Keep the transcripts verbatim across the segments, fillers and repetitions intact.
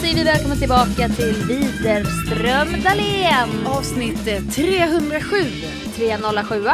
Säger vi välkomna tillbaka till Liderströmdalen. Avsnitt trehundrasju. tre noll sju.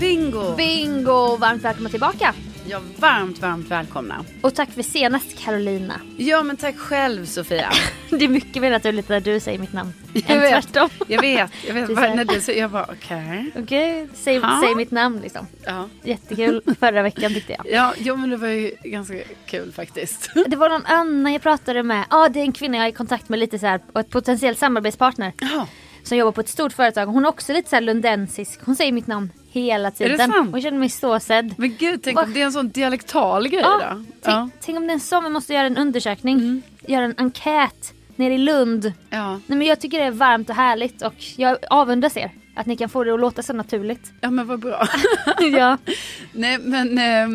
Bingo. Bingo. Varmt välkomna tillbaka. Ja, varmt, varmt välkomna. Och tack för senast, Carolina. Ja, men tack själv, Sofia. Det är mycket mer naturligt när du säger mitt namn. Jag vet, jag vet, jag vet bara, när du säger, jag bara, okej. Okay. Okej, okay, säg, säg mitt namn liksom. Ja. Jättekul, förra veckan tyckte jag. Ja, jo, men det var ju ganska kul faktiskt. Det var någon annan jag pratade med. Ja, ah, det är en kvinna jag är i kontakt med lite så här, och ett potentiellt samarbetspartner. Ja. Som jobbar på ett stort företag. Hon är också lite så här lundensisk. Hon säger mitt namn hela tiden. Är det sant? Hon känner mig så sedd. Men gud, tänk och, om det är en sån dialektal grej ja, då. Tänk, ja. tänk om det är en sån. Vi måste göra en undersökning. Mm. Göra en enkät nere i Lund. Ja. Nej, men jag tycker det är varmt och härligt. Och jag avundas er. Att ni kan få det att låta så naturligt. Ja, men vad bra. Ja. Nej, men, eh,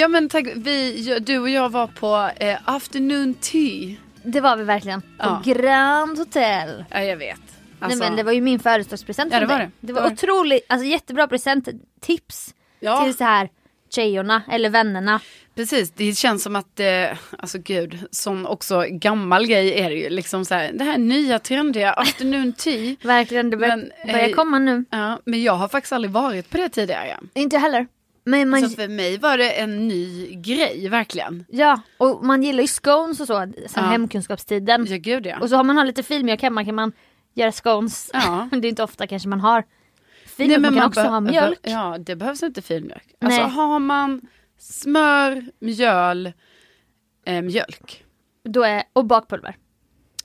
ja, men tack. Vi, du och jag var på eh, afternoon tea. Det var vi verkligen. På ja. Grand Hotel. Ja, jag vet. Alltså, nej, men det var ju min födelsedagspresent. Ja, det var det. Det var, det var otroligt, alltså jättebra present, tips ja. Till så här tjejerna eller vännerna. Precis, det känns som att, eh, alltså gud, som också gammal grej är det ju liksom så här, det här nya trendiga afternoon tea. Verkligen, det bör, men, börjar eh, komma nu. Ja, men jag har faktiskt aldrig varit på det tidigare. Inte heller. Men man, så för mig var det en ny grej, verkligen. Ja, och man gillar ju scones och så, sen ja. Hemkunskapstiden. Ja, gud ja. Och så har man har lite filmjölk hemma, kan man göra scones. Ja. Det är inte ofta kanske man har filmjölk. Nej, men man kan man också be- ha mjölk. Ja, det behövs inte filmjölk. Alltså har man smör, mjöl, eh, mjölk. Då är, och bakpulver.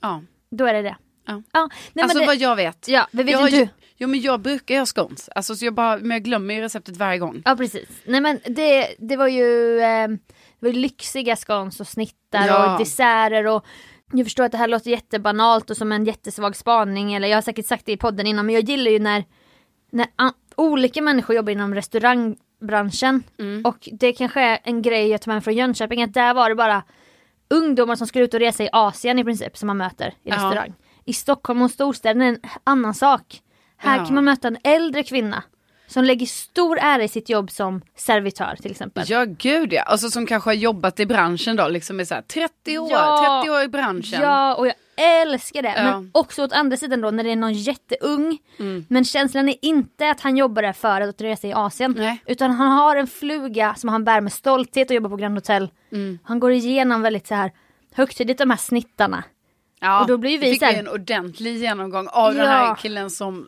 Ja. Då är det det. Ja. Ja. Nej, alltså det, vad jag vet. Ja, vad vet jag, inte du? Jo, men jag brukar göra scones. Alltså, så jag, bara, men jag glömmer ju receptet varje gång. Ja, precis. Nej, men det, det var ju eh, det var lyxiga scones och snittar ja. Och desserter och... Jag förstår att det här låter jättebanalt och som en jättesvag spaning. Eller jag har säkert sagt det i podden innan. Men jag gillar ju när, när a- olika människor jobbar inom restaurangbranschen. Mm. Och det kanske är en grej jag tar med från Jönköping. Att där var det bara ungdomar som skulle ut och resa i Asien i princip. Som man möter i restaurang. Ja. I Stockholm och storstäderna är en annan sak. Här ja. Kan man möta en äldre kvinna. Som lägger stor ära i sitt jobb som servitör till exempel. Ja, gud ja. Alltså som kanske har jobbat i branschen då. Liksom i så här trettio år. Ja, trettio år i branschen. Ja, och jag älskar det. Ja. Men också åt andra sidan då, när det är någon jätteung. Mm. Men känslan är inte att han jobbar där för att resa i Asien. Nej. Utan han har en fluga som han bär med stolthet och jobbar på Grand Hotel. Mm. Han går igenom väldigt så här högtidligt de här snittarna. Ja, och då blir vi det fick så här, en ordentlig genomgång av ja. Den här killen som...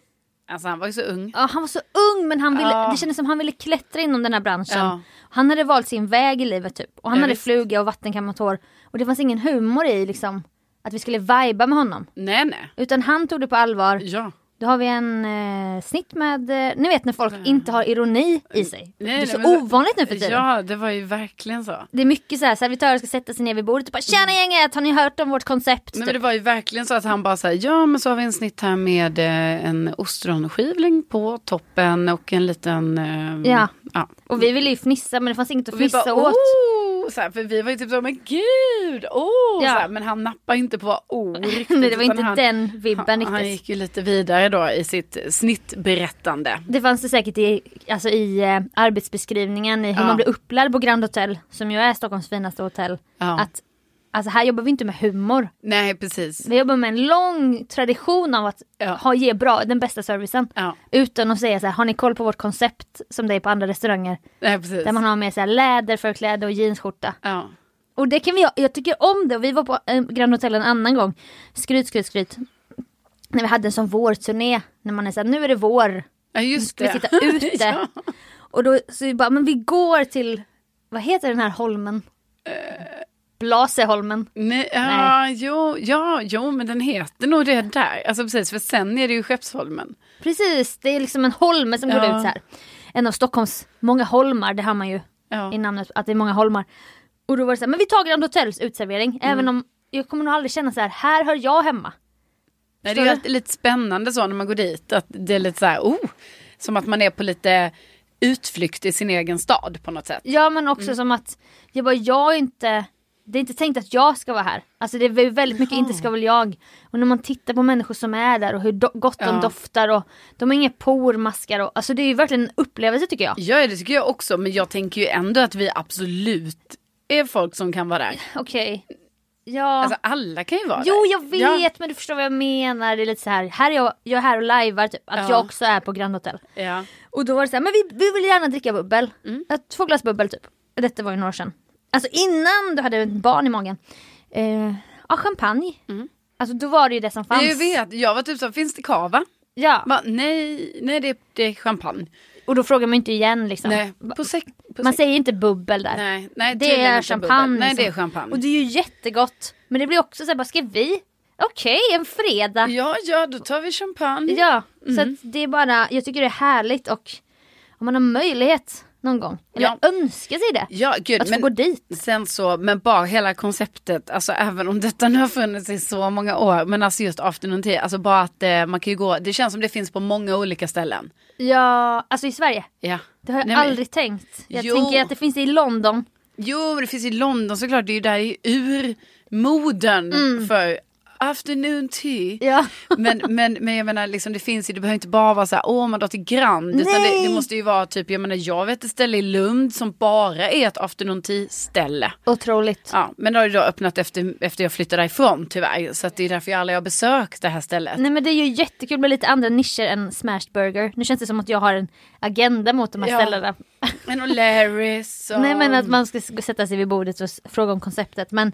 Alltså han var ju så ung. Ja, han var så ung, men han ville, ja. Det kändes som han ville klättra inom den här branschen. Ja. Han hade valt sin väg i livet typ. Och han ja, hade visst. Fluga och vattenkammat hår. Och det fanns ingen humor i liksom, att vi skulle vibea med honom. Nej, nej. Utan han tog det på allvar. Ja. Då har vi en eh, snitt med... Eh, ni vet när folk inte har ironi i sig. Nej, det är så nej, ovanligt nu för tiden. Ja, det var ju verkligen så. Det är mycket så här, servitörer ska sätta sig ner vid bordet och bara, tjena gänget, har ni hört om vårt koncept? Nej, men det var ju verkligen så att han bara så här, ja men så har vi en snitt här med eh, en ostronskivling på toppen och en liten... Eh, ja. ja, och vi ville ju fnissa men det fanns inget att fnissa bara, åt. Oh! Så här, för vi var ju typ så, men gud, oh! Ja. Så här, men han nappade inte på ord. Nej, det var inte han, den vibben han, riktigt. Han gick ju lite vidare då i sitt snittberättande. Det fanns det säkert i, alltså i eh, arbetsbeskrivningen i hur ja. man blir upplärd på Grand Hotel, som ju är Stockholms finaste hotell. Ja. Att, alltså här jobbar vi inte med humor. Nej, precis. Vi jobbar med en lång tradition av att ja. ha, ge bra, den bästa servicen. Ja. Utan att säga så här, har ni koll på vårt koncept som det är på andra restauranger? Nej, precis. Där man har med så här läderförkläde och jeansskjorta. Ja. Och det kan vi, jag tycker om det. Och vi var på eh, Grand Hotel en annan gång. Skryt, skryt, skryt. När vi hade en sån vårturné. När man är såhär, nu är det vår. Ja, just det. Vi sitta ute. ja. Och då så vi bara, men vi går till, vad heter den här holmen? Uh, Blaseholmen. Nej, ja, nej. Jo, ja, jo, men den heter nog det där. Alltså precis, för sen är det ju Skeppsholmen. Precis, det är liksom en holme som ja. går ut så här. En av Stockholms många holmar, det hör man ju ja. i namnet, att det är många holmar. Och då var det så här, men vi tar Grand Hotels utservering. Mm. Även om, jag kommer nog aldrig känna så här, här hör jag hemma. Nej, det är ju alltid lite spännande så när man går dit att det är lite så här, oh, som att man är på lite utflykt i sin egen stad på något sätt. Ja, men också mm. som att jag bara, jag är inte, det är inte tänkt att jag ska vara här. Alltså det är väldigt mycket mm. inte ska väl jag. Och när man tittar på människor som är där och hur do- gott ja. de doftar och de har inga pormaskar och, alltså det är ju verkligen en upplevelse tycker jag. Ja, det tycker jag också, men jag tänker ju ändå att vi absolut är folk som kan vara där. Okej. Okay. Ja. Alltså alla kan ju vara Jo, där. jag vet, ja. men du förstår vad jag menar. Det är lite så här, här är jag, jag är här och livear typ, att ja. jag också är på Grand Hotel. Ja. Och då var det så här, men vi, vi vill gärna dricka bubbel. Mm. Ett två glas bubbel typ. Detta var ju några år sedan. Alltså innan du hade ett barn i magen. Eh, ja, champagne. Mm. Alltså då var det ju det som fanns. Jag vet, jag var typ så, finns det kava? Ja. Men, nej, nej det, det är champagne. Och då frågar man inte igen liksom. Nej, på sek, på man sek. säger inte bubbel där. Nej, nej, det är champagne. Liksom. Nej, det är champagne. Och det är ju jättegott. Men det blir också så här, bara ska vi? Okej, okay, en fredag. Ja, ja, då tar vi champagne. Ja, mm. så att det är bara, jag tycker det är härligt och om man har möjlighet någon gång. Eller ja. önskar sig det. Ja, gud, att få men gå dit. Sen så, men bara hela konceptet, alltså även om detta nu har funnits i så många år, men alltså just afternoon tea, alltså bara att eh, man kan ju gå, det känns som det finns på många olika ställen. Ja, alltså i Sverige. Ja. Det har jag Nej, men, aldrig tänkt. Jag jo. tänker att det finns i London. Jo, men det finns i London såklart, det är ju där i urmoden mm. för afternoon tea. Ja. men, men, men jag menar, liksom, det finns ju, det behöver inte bara vara så här, åh man drar till Grand. Utan det, det måste ju vara typ, jag menar, jag vet ett ställe i Lund som bara är ett afternoon tea-ställe. Otroligt. Ja, men det har ju då öppnat efter, efter jag flyttade därifrån tyvärr. Så att det är därför jag aldrig har besökt det här stället. Nej men det är ju jättekul med lite andra nischer än Smashed Burger. Nu känns det som att jag har en agenda mot de här ja. ställena. Men och Larrys. Och... Nej men att man ska sätta sig vid bordet och fråga om konceptet. Men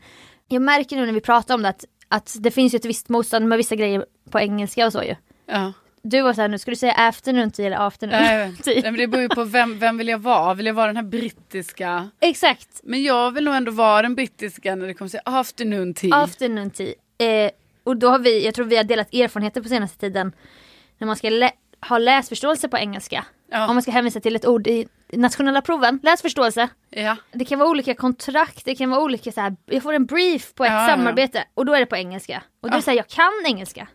jag märker nu när vi pratar om det att Att det finns ju ett visst motstånd med vissa grejer på engelska och så ju. Ja. Du var så här, nu ska du säga afternoon tea eller afternoon Nej, tea? Nej, men det beror ju på vem, vem vill jag vara? Vill jag vara den här brittiska? Exakt. Men jag vill nog ändå vara den brittiska när det kommer till afternoon tea. Afternoon tea. Eh, och då har vi, jag tror vi har delat erfarenheter på senaste tiden. När man ska lä- ha läsförståelse på engelska. Ja. Om man ska hänvisa till ett ord i nationella proven, läsförståelse. Ja. Det kan vara olika kontrakt, det kan vara olika så här, jag får en brief på ett ja, samarbete ja. och då är det på engelska. Och du ja. säger jag kan engelska.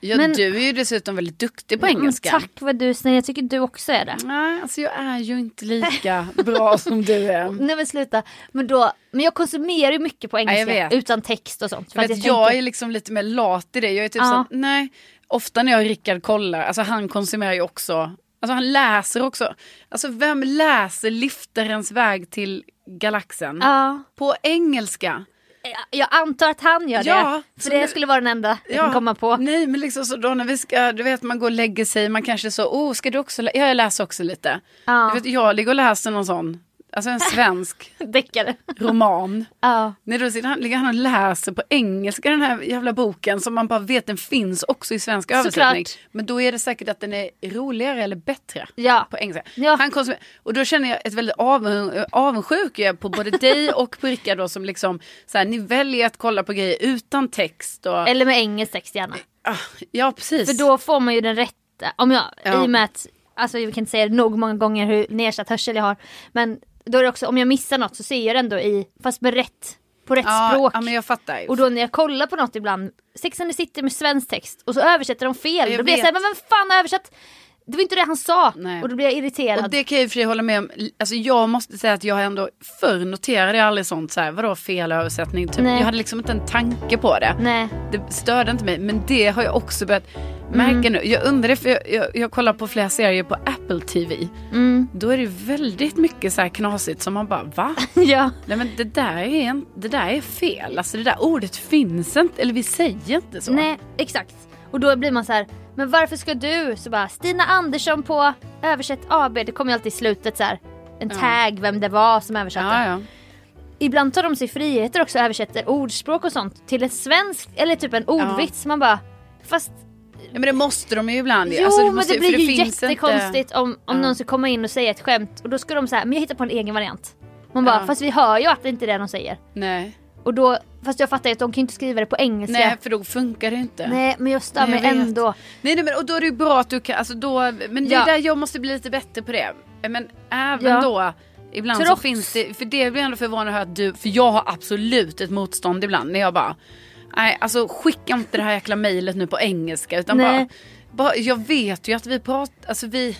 Ja, men du är ju dessutom väldigt duktig på engelska. Tack vad du snäll, jag tycker du också är det. Nej, alltså jag är ju inte lika bra som du är. Nej men sluta. Men då, men jag konsumerar ju mycket på engelska ja, utan text och sånt. För jag, vet, jag, jag tänker... är liksom lite mer lat i det. Jag är typ ja. så nej, ofta när jag och Rickard kollar, alltså han konsumerar ju också. Alltså han läser också. Alltså vem läser Liftarens guide till galaxen? Ja. På engelska. Jag antar att han gör ja, det. För det nu, skulle vara den enda jag kan komma på. Nej, men liksom så då när vi ska, du vet man går och lägger sig. Man kanske så, oh ska du också lä-? Ja, jag läser också lite. Ja. Du vet, jag ligger och läser någon sån. Alltså en svensk deckare roman. Ja. När då sitter han, ligger han och läser på engelska den här jävla boken som man bara vet den finns också i svensk översättning. Såklart. Men då är det säkert att den är roligare eller bättre ja. på engelska. Ja. Han konsumer- och då känner jag ett väldigt av- avundsjuk på både dig och på Rickard då som liksom så här, ni väljer att kolla på grejer utan text och eller med engelsk text gärna. Ja, precis. För då får man ju den rätta. Om jag, ja. I och med att, alltså jag kan inte säga nog många gånger hur nedsatt hörsel jag har. Men då är det också, om jag missar något så ser jag det ändå i, fast med rätt, på rätt ja, språk. Ja, men jag fattar ju. Och då när jag kollar på något ibland, Sex and the City med svensk text, och så översätter de fel. Jag då blir jag såhär, men vem fan har översatt? Det var inte det han sa. Nej. Och då blir jag irriterad. Och det kan jag ju för jag hålla med om. Alltså jag måste säga att jag ändå förr noterade aldrig sånt så här, vadå fel översättning typ. Jag hade liksom inte en tanke på det. Nej. Det störde inte mig. Men det har jag också börjat märka mm. nu. Jag undrar, för jag, jag, jag kollar på flera serier på Apple T V. Mm. Då är det väldigt mycket så här knasigt som man bara, va? Ja. Nej men det där är, en, det där är fel. Alltså det där ordet finns inte. Eller vi säger inte så. Nej, exakt. Och då blir man så här, men varför ska du? Så bara, Stina Andersson på Översätt A B. Det kommer ju alltid i slutet så här, en ja. tag, vem det var som översatte. Ja, ja. Ibland tar de sig friheter också, översätter ordspråk och sånt till ett svenskt, eller typ en ordvits. Ja. Man bara, fast... Ja, men det måste de ju ibland. Jo, alltså, det måste, men det blir ju det jättekonstigt inte... om, om ja. någon ska komma in och säga ett skämt. Och då ska de så här, men jag hittar på en egen variant. Man bara, ja. fast vi hör ju att det inte är det de säger. Nej. Och då, fast jag fattar ju att de kan inte skriva det på engelska. Nej, för då funkar det inte. Nej, men jag stör mig ändå. Nej, nej, men och då är det ju bra att du kan, alltså då, men det ja. där, jag måste bli lite bättre på det. Men även ja. då, ibland trots. Så finns det, för det blir ändå förvånande att höra att du, för jag har absolut ett motstånd ibland när jag bara, nej, alltså skicka inte det här jäkla mejlet nu på engelska, utan bara, bara, jag vet ju att vi pratar, alltså vi...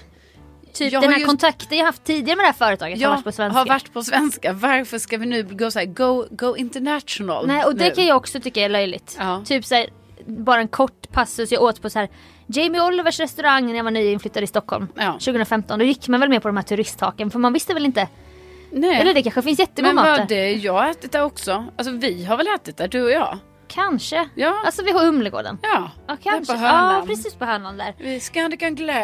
Typ jag den här just... kontakten jag haft tidigare med det här företaget jag har varit på svenska. har varit på svenska. Varför ska vi nu gå så här, go, go international? Nej, och det nu. kan jag också tycka är löjligt. Ja. Typ så här, bara en kort passus. Jag åt på så här, Jamie Olivers restaurang när jag var nyinflyttad i Stockholm. Ja. tjugo femton. Då gick man väl med på de här turisthaken. För man visste väl inte. Nej. Eller det kanske finns jättegod mat där. Men vad det jag har ätit där också. Alltså vi har väl ätit där, du och jag. Kanske. Ja. Alltså vi har Humlegården. Ja. Ja, kanske. Ja, precis på hörnan där. Vi ska inte kan glä.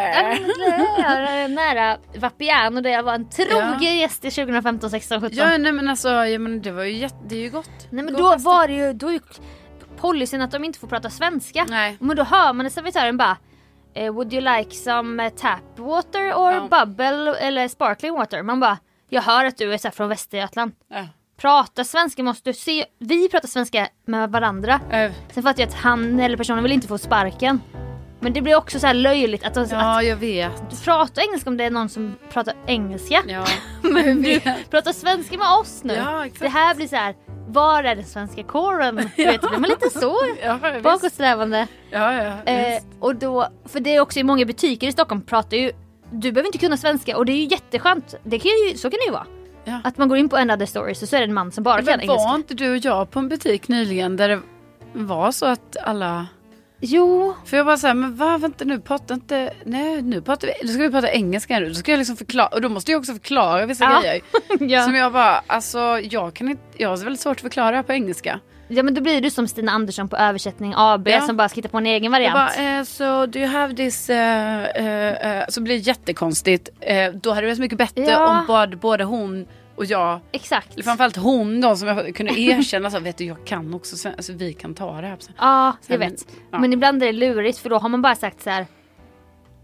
Nära Vapiano där jag var en trogen ja. gäst i tjugo femton sexton sjutton. Ja, nej men alltså, ja, men det var ju jätte, det är ju gott. Nej men gott då pasta. Var det ju då ju policyn att de inte får prata svenska. Nej. Men då hör man servitören bara would you like some tap water or ja. bubble eller sparkling water. Man bara, jag hör att du är så här från Västergötland. Ja. Prata svenska måste du se. Vi pratar svenska med varandra. Öv. Sen fattar jag att han eller personen vill inte få sparken. Men det blir också så här löjligt att, alltså, ja, att jag vet. Du pratar engelska om det är någon som pratar engelska. Ja, men du pratar svenska med oss nu. Ja, exakt. Det här blir så här, var är den svenska kåren? Ja. Vet du, men lite så ja, bakåtsträvande. Ja, ja, eh, och då, för det är också i många butiker i Stockholm pratar ju, du behöver inte kunna svenska och det är ju jätteskönt. Det kan ju, så kan det ju vara. Ja. Att man går in på Another Story så är det en man som bara men kan engelska. Var inte du och jag på en butik nyligen där det var så att alla... Jo. För jag bara såhär, men vad, vänta nu, pratar inte... Nej, nu pratar vi... Då ska vi prata engelska nu. Då ska jag liksom förklara... Och då måste jag också förklara vissa ja. grejer. ja. Som jag bara, alltså, jag kan inte... Jag har väldigt svårt att förklara det här på engelska. Ja, men då blir du som Stina Andersson på Översättning A B ja. som bara skittar på en egen variant. Så eh, so do you have this... Uh, uh, uh, så blir det jättekonstigt. Uh, då hade det varit mycket bättre ja. om både, både hon... Och jag, exakt. Eller framförallt hon då, som jag kunde erkänna så, vet du, jag kan också sven- alltså, vi kan ta det här så. Ja, jag sen, vet men, ja. men ibland är det lurigt. För då har man bara sagt så här,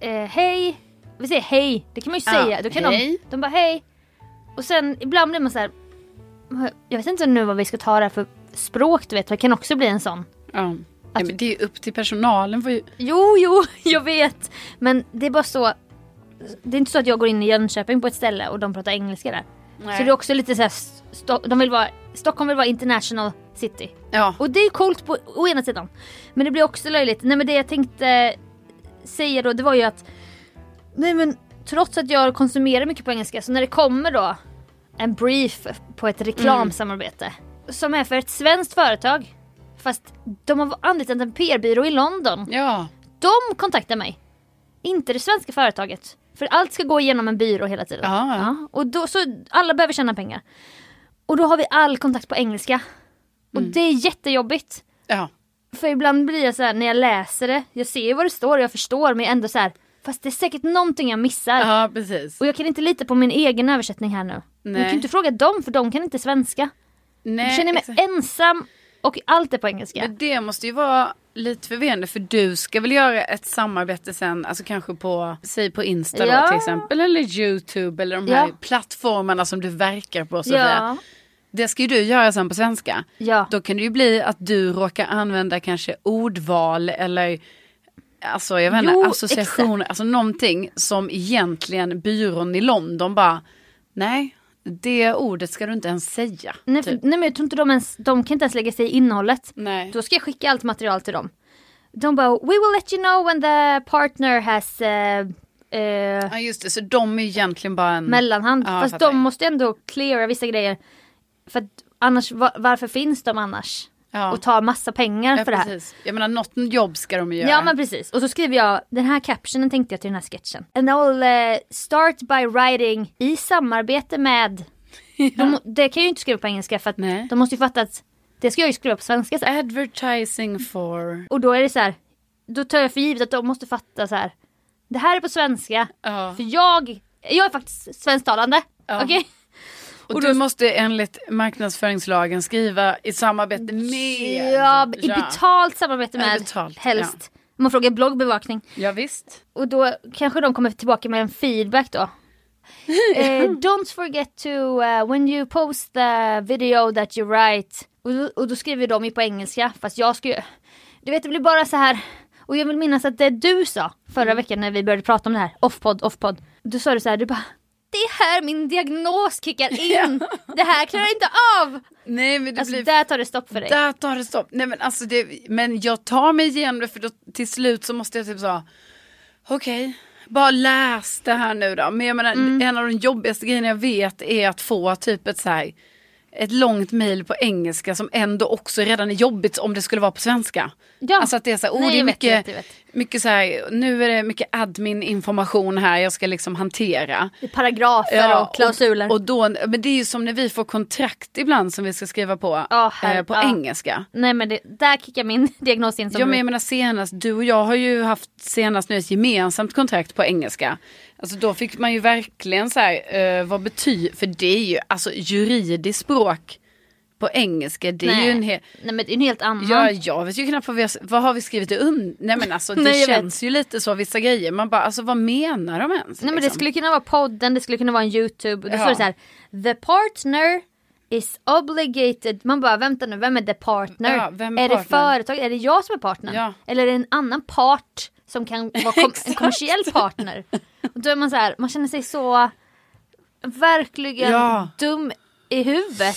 eh, hej. Vi säger hej, det kan man ju ja, säga. Då kan de, de bara hej. Och sen ibland blir man så här, jag vet inte nu vad vi ska ta det här för språk, du vet, det kan också bli en sån ja. att, nej, men det är upp till personalen för... Jo, jo, jag vet. Men det är bara så. Det är inte så att jag går in i Jönköping på ett ställe och de pratar engelska där. Nej. Så det är också lite så här, Sto- de vill vara, Stockholm vill vara international city. Ja. Och det är ju coolt på å ena sidan. Men det blir också löjligt. Nej, men det jag tänkte säga då, det var ju att nej, men trots att jag konsumerar mycket på engelska, så när det kommer då en brief på ett reklamsamarbete mm. som är för ett svenskt företag, fast de har anlitat en P R-byrå i London. Ja. De kontaktar mig, inte det svenska företaget. För allt ska gå igenom en byrå hela tiden. Aha, ja. Ja, och då, så alla behöver tjäna pengar. Och då har vi all kontakt på engelska. Och mm. det är jättejobbigt. Ja. För ibland blir jag så här, när jag läser det, jag ser ju vad det står och jag förstår, men jag ändå så här, fast det är säkert någonting jag missar. Ja, precis. Och jag kan inte lita på min egen översättning här nu. Nej. Jag kan inte fråga dem, för de kan inte svenska. Nej, jag känner mig exakt. ensam och allt är på engelska. Men det måste ju vara... lite förvirrande, för du ska väl göra ett samarbete sen, alltså kanske på, säg på Insta ja. då, till exempel, eller YouTube, eller de här ja. plattformarna som du verkar på, så ja. det ska ju du göra sen på svenska. Ja. Då kan det ju bli att du råkar använda kanske ordval eller alltså jag vet inte, associationer, alltså någonting som egentligen byrån i London bara nej, det ordet ska du inte ens säga. Nej, typ. för, nej men jag tror inte de ens, de kan inte ens lägga sig i innehållet. Nej. Då ska jag skicka allt material till dem. De bara, we will let you know when the partner has... Uh, uh, ja, just det. Så de är egentligen bara en... mellanhand. Ja, fast de jag. måste ändå cleara vissa grejer. För att annars, var, varför finns de annars? Ja. Och tar massa pengar ja, för precis. det här. Jag menar, något jobb ska de göra. Ja, men precis. Och så skriver jag, den här captionen tänkte jag till den här sketchen. And I'll uh, start by writing i samarbete med... Ja. De, det kan jag ju inte skriva på engelska för att Nej. de måste ju fatta att... Det ska jag ju skriva på svenska. Så. Advertising for... Och då är det så här... Då tar jag för givet att de måste fatta så här... Det här är på svenska. Uh. För jag... Jag är faktiskt svensktalande. Uh. Okej? Okay? Och, och du då... måste enligt marknadsföringslagen skriva i samarbete med... Ja, i betalt samarbete med. Ja, betalt, helst. Ja. Man frågar bloggbevakning. Ja, visst. Och då kanske de kommer tillbaka med en feedback då. uh, don't forget to... Uh, when you post the video that you write... Och då, och då skriver de ju på engelska. Fast jag ska ju... Du vet, det blir bara så här... Och jag vill minnas att det du sa förra veckan när vi började prata om det här. Offpod, offpod. Då sa du så här, du bara... Det är här min diagnos kickar in. Det här klarar jag inte av. Nej, men det alltså, blir... där tar det stopp för dig. Där tar det stopp. Nej, men alltså det... Men jag tar mig igenom det. För då, till slut så måste jag typ så... Okej. Okay. Bara läs det här nu då. Men jag menar, mm. en av de jobbigaste grejerna jag vet är att få typ ett så här... ett långt mejl på engelska som ändå också redan är jobbigt om det skulle vara på svenska. Ja. Alltså att det är så här, oh, Nej, det är mycket, vet, mycket så här, nu är det mycket admin-information här jag ska liksom hantera. Paragrafer ja, och klausuler. Och, och då, men det är ju som när vi får kontrakt ibland som vi ska skriva på oh, eh, på oh. engelska. Nej men det, där kickar min diagnos in. Som ja, men jag menar senast, du och jag har ju haft senast nu ett gemensamt kontrakt på engelska. Alltså då fick man ju verkligen så här, uh, vad betyder, för det är ju alltså juridiskt språk på engelska, det Nej. är ju en, he- Nej, men en helt annan. Ja, jag vet ju knappt vad, vi har, vad har vi skrivit under? Nej men alltså det Nej, känns vet. ju lite så vissa grejer, man bara alltså vad menar de ens? Nej liksom? Men det skulle kunna vara podden, det skulle kunna vara en YouTube, det står det så här, the partner is obligated, man bara vänta nu, vem är the partner? Ja, vem är, är partner? Det företag, är det jag som är partner? Ja. Eller är det en annan part? Som kan vara kom- en kommersiell partner. Och då är man så här, man känner sig så verkligen ja. dum i huvudet.